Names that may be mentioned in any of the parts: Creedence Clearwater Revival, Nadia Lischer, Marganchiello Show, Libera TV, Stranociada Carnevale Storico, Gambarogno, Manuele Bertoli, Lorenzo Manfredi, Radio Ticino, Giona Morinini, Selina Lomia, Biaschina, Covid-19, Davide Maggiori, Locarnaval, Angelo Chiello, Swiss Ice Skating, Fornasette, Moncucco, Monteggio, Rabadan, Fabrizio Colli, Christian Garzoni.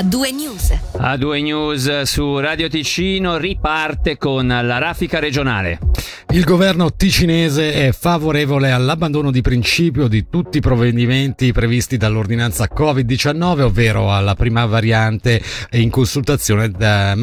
A2 News su Radio Ticino riparte con la raffica regionale. Il governo ticinese è favorevole all'abbandono di principio di tutti i provvedimenti previsti dall'ordinanza Covid-19, ovvero alla prima variante messa in consultazione dal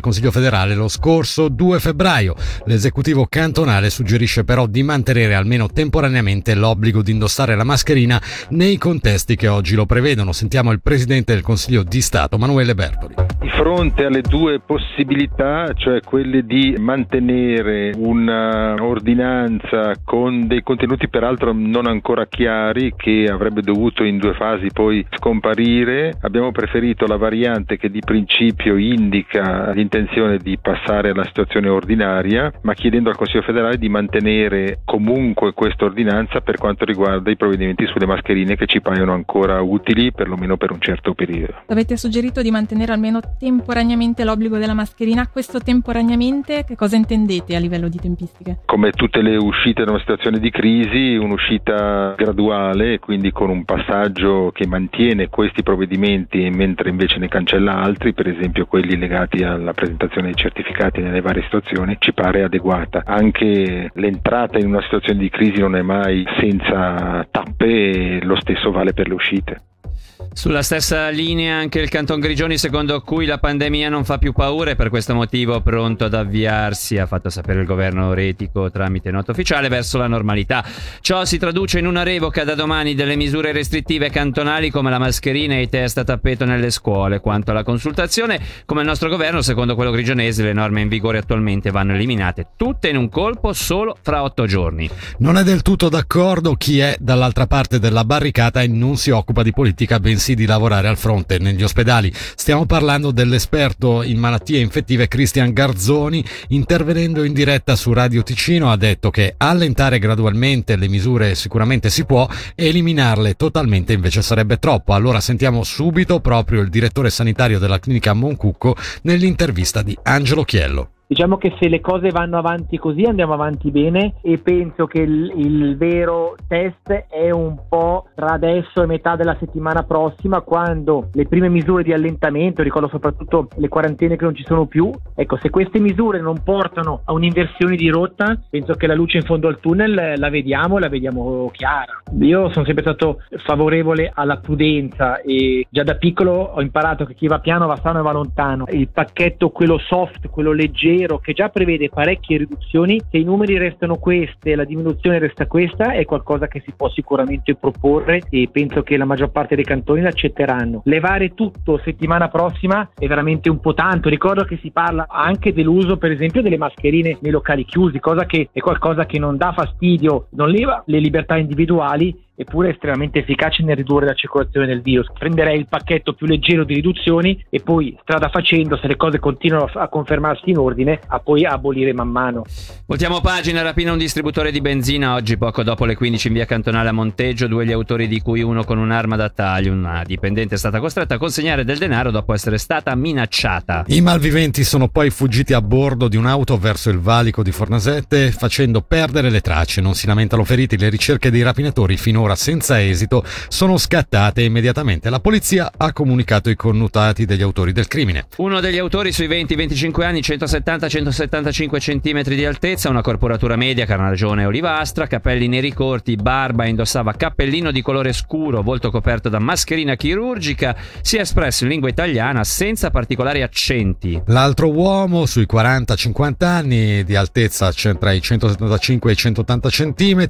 Consiglio federale lo scorso 2 febbraio. L'esecutivo cantonale suggerisce però di mantenere almeno temporaneamente l'obbligo di indossare la mascherina nei contesti che oggi lo prevedono. Sentiamo il Presidente del Consiglio di Stato, Manuele Bertoli. Di fronte alle due possibilità, cioè quelle di mantenere un'ordinanza con dei contenuti peraltro non ancora chiari, che avrebbe dovuto in due fasi poi scomparire, abbiamo preferito la variante che di principio indica l'intenzione di passare alla situazione ordinaria, ma chiedendo al Consiglio federale di mantenere comunque questa ordinanza per quanto riguarda i provvedimenti sulle mascherine, che ci paiono ancora utili perlomeno per un certo periodo. Avete suggerito di mantenere almeno temporaneamente l'obbligo della mascherina. Questo temporaneamente che cosa intendete a livello di tempistiche? Come tutte le uscite da una situazione di crisi, un'uscita graduale, quindi con un passaggio che mantiene questi provvedimenti mentre invece ne cancella altri, per esempio quelli legati alla presentazione dei certificati nelle varie situazioni, ci pare adeguata. Anche l'entrata in una situazione di crisi non è mai senza tappe e lo stesso vale per le uscite. Sulla stessa linea anche il Canton Grigioni, secondo cui la pandemia non fa più paura e per questo motivo pronto ad avviarsi, ha fatto sapere il governo retico tramite nota ufficiale, verso la normalità. Ciò si traduce in una revoca da domani delle misure restrittive cantonali come la mascherina e i test a tappeto nelle scuole. Quanto alla consultazione, come il nostro governo, secondo quello grigionese, le norme in vigore attualmente vanno eliminate tutte in un colpo solo fra 8 giorni. Non è del tutto d'accordo chi è dall'altra parte della barricata e non si occupa di politica, bensì di lavorare al fronte negli ospedali. Stiamo parlando dell'esperto in malattie infettive Christian Garzoni. Intervenendo in diretta su Radio Ticino ha detto che allentare gradualmente le misure sicuramente si può, eliminarle totalmente invece sarebbe troppo. Allora sentiamo subito proprio il direttore sanitario della clinica Moncucco nell'intervista di Angelo Chiello. Diciamo che se le cose vanno avanti così andiamo avanti bene, e penso che il vero test è un po' tra adesso e metà della settimana prossima, quando le prime misure di allentamento, ricordo soprattutto le quarantene che non ci sono più, ecco, se queste misure non portano a un'inversione di rotta, penso che la luce in fondo al tunnel la vediamo chiara. Io sono sempre stato favorevole alla prudenza e già da piccolo ho imparato che chi va piano va sano e va lontano. Il pacchetto, quello soft, quello leggero, che già prevede parecchie riduzioni, se i numeri restano queste, la diminuzione resta questa, è qualcosa che si può sicuramente proporre e penso che la maggior parte dei cantoni l'accetteranno. Levare tutto settimana prossima è veramente un po' tanto. Ricordo che si parla anche dell'uso per esempio delle mascherine nei locali chiusi, cosa che è qualcosa che non dà fastidio, non leva le libertà individuali, eppure estremamente efficace nel ridurre la circolazione del virus. Prenderei il pacchetto più leggero di riduzioni e poi, strada facendo, se le cose continuano a confermarsi in ordine, a poi abolire man mano. Voltiamo pagina. Rapina un distributore di benzina oggi poco dopo le 15 in via Cantonale a Monteggio. 2 gli autori, di cui uno con un'arma da taglio. Una dipendente è stata costretta a consegnare del denaro dopo essere stata minacciata. I malviventi sono poi fuggiti a bordo di un'auto verso il valico di Fornasette, facendo perdere le tracce. Non si lamentano feriti. Le ricerche dei rapinatori finora senza esito sono scattate immediatamente. La polizia ha comunicato i connotati degli autori del crimine. Uno degli autori sui 20-25 anni, 170-175 cm di altezza, una corporatura media, carnagione olivastra, capelli neri corti, barba, indossava cappellino di colore scuro, volto coperto da mascherina chirurgica, si è espresso in lingua italiana senza particolari accenti. L'altro uomo sui 40-50 anni di altezza tra i 175 e i 180 cm,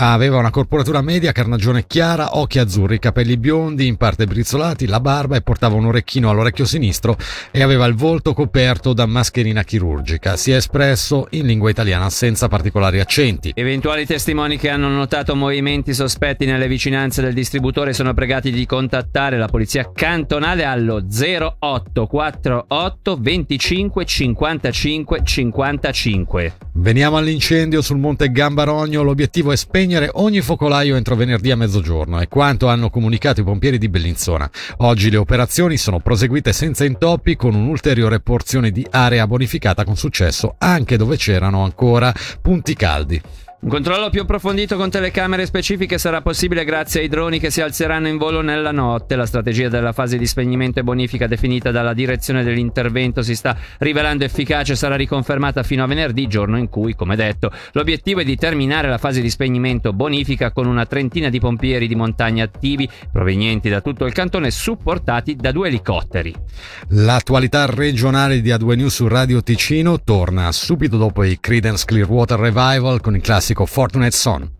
aveva una corporatura media, carnagione chiara, occhi azzurri, capelli biondi in parte brizzolati, la barba, e portava un orecchino all'orecchio sinistro e aveva il volto coperto da mascherina chirurgica. Si è espresso in lingua italiana senza particolari accenti. Eventuali testimoni che hanno notato movimenti sospetti nelle vicinanze del distributore sono pregati di contattare la polizia cantonale allo 0848 25 55 55. Veniamo all'incendio sul Monte Gambarogno. L'obiettivo è spegnere ogni focolaio entro venerdì a mezzogiorno, è quanto hanno comunicato i pompieri di Bellinzona. Oggi le operazioni sono proseguite senza intoppi, con un'ulteriore porzione di area bonificata con successo anche dove c'erano ancora punti caldi. Un controllo più approfondito con telecamere specifiche sarà possibile grazie ai droni che si alzeranno in volo nella notte. La strategia della fase di spegnimento e bonifica definita dalla direzione dell'intervento si sta rivelando efficace e sarà riconfermata fino a venerdì, giorno in cui, come detto, l'obiettivo è di terminare la fase di spegnimento bonifica con una trentina di pompieri di montagna attivi provenienti da tutto il cantone, supportati da 2 elicotteri. L'attualità regionale di A2 News su Radio Ticino torna subito dopo i Creedence Clearwater Revival con il classico Fortunate Son.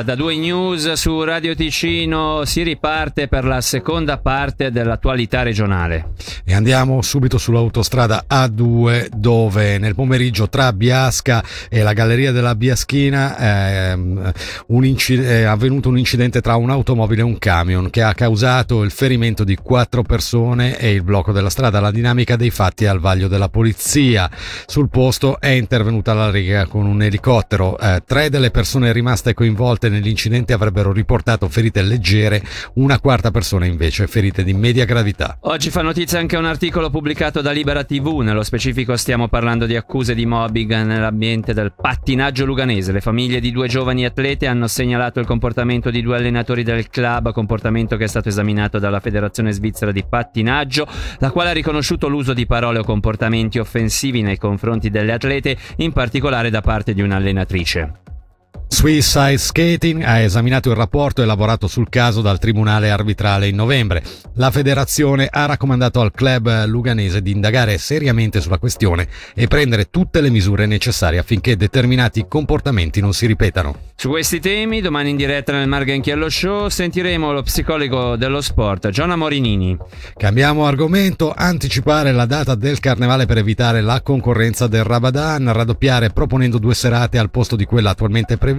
Da A2 News su Radio Ticino si riparte per la seconda parte dell'attualità regionale. E andiamo subito sull'autostrada A2, dove nel pomeriggio tra Biasca e la Galleria della Biaschina è avvenuto un incidente tra un'automobile e un camion che ha causato il ferimento di 4 persone e il blocco della strada. La dinamica dei fatti è al vaglio della polizia. Sul posto è intervenuta la Lega con un elicottero. 3 delle persone rimaste coinvolte nell'incidente avrebbero riportato ferite leggere, una 4ª persona invece ferite di media gravità. Oggi fa notizia anche un articolo pubblicato da Libera TV. Nello specifico stiamo parlando di accuse di mobbing nell'ambiente del pattinaggio luganese. Le famiglie di 2 giovani atlete hanno segnalato il comportamento di 2 allenatori del club, comportamento che è stato esaminato dalla Federazione Svizzera di Pattinaggio, la quale ha riconosciuto l'uso di parole o comportamenti offensivi nei confronti delle atlete, in particolare da parte di un'allenatrice. Swiss Ice Skating ha esaminato il rapporto elaborato sul caso dal tribunale arbitrale in novembre. La federazione ha raccomandato al club luganese di indagare seriamente sulla questione e prendere tutte le misure necessarie affinché determinati comportamenti non si ripetano. Su questi temi, domani in diretta nel Marganchiello Show, sentiremo lo psicologo dello sport, Giona Morinini. Cambiamo argomento: anticipare la data del carnevale per evitare la concorrenza del Rabadan, raddoppiare proponendo 2 serate al posto di quella attualmente prevista,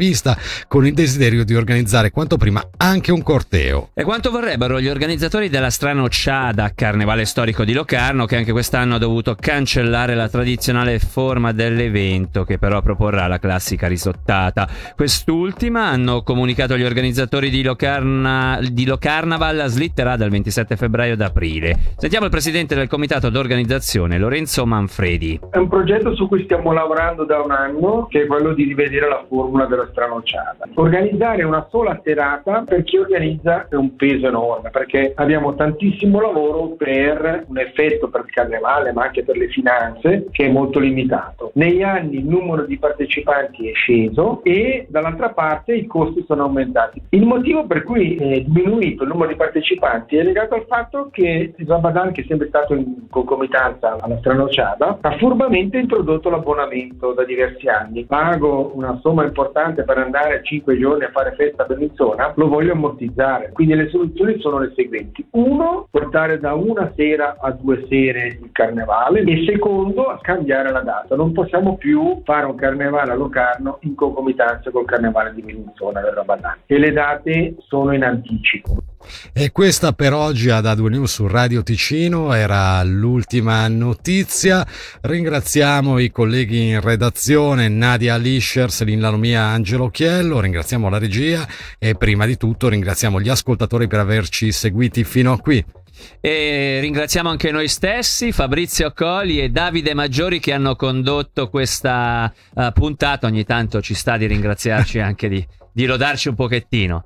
con il desiderio di organizzare quanto prima anche un corteo. E quanto vorrebbero gli organizzatori della Stranociada Carnevale Storico di Locarno, che anche quest'anno ha dovuto cancellare la tradizionale forma dell'evento, che però proporrà la classica risottata. Quest'ultima, hanno comunicato gli organizzatori di Locarnaval, slitterà dal 27 febbraio ad aprile. Sentiamo il presidente del comitato d'organizzazione, Lorenzo Manfredi. È un progetto su cui stiamo lavorando da un anno, che è quello di rivedere la formula della Stranociada. Organizzare una sola serata per chi organizza è un peso enorme, perché abbiamo tantissimo lavoro per un effetto per il carnevale, ma anche per le finanze, che è molto limitato. Negli anni il numero di partecipanti è sceso e dall'altra parte i costi sono aumentati. Il motivo per cui è diminuito il numero di partecipanti è legato al fatto che Rabadan, che è sempre stato in concomitanza alla Stranociada, ha furbamente introdotto l'abbonamento da diversi anni. Pago una somma importante per andare 5 giorni a fare festa per l'inzona, lo voglio ammortizzare. Quindi le soluzioni sono le seguenti: uno, portare da una sera a due sere il carnevale, e secondo, cambiare la data. Non possiamo più fare un carnevale a Locarno in concomitanza col carnevale di Bellinzona del Rabadan, e le date sono in anticipo. E questa per oggi ad A2 News su Radio Ticino era l'ultima notizia. Ringraziamo i colleghi in redazione, Nadia Lischer, Selina Lomia, Angelo Chiello, ringraziamo la regia e prima di tutto ringraziamo gli ascoltatori per averci seguiti fino a qui. E ringraziamo anche noi stessi, Fabrizio Colli e Davide Maggiori, che hanno condotto questa puntata. Ogni tanto ci sta di ringraziarci anche di lodarci un pochettino.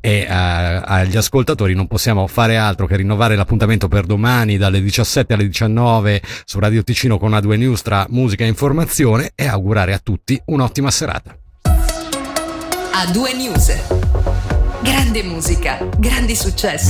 E agli ascoltatori non possiamo fare altro che rinnovare l'appuntamento per domani dalle 17 alle 19 su Radio Ticino con A2 News tra musica e informazione, e augurare a tutti un'ottima serata. A2 News, grande musica, grandi successi.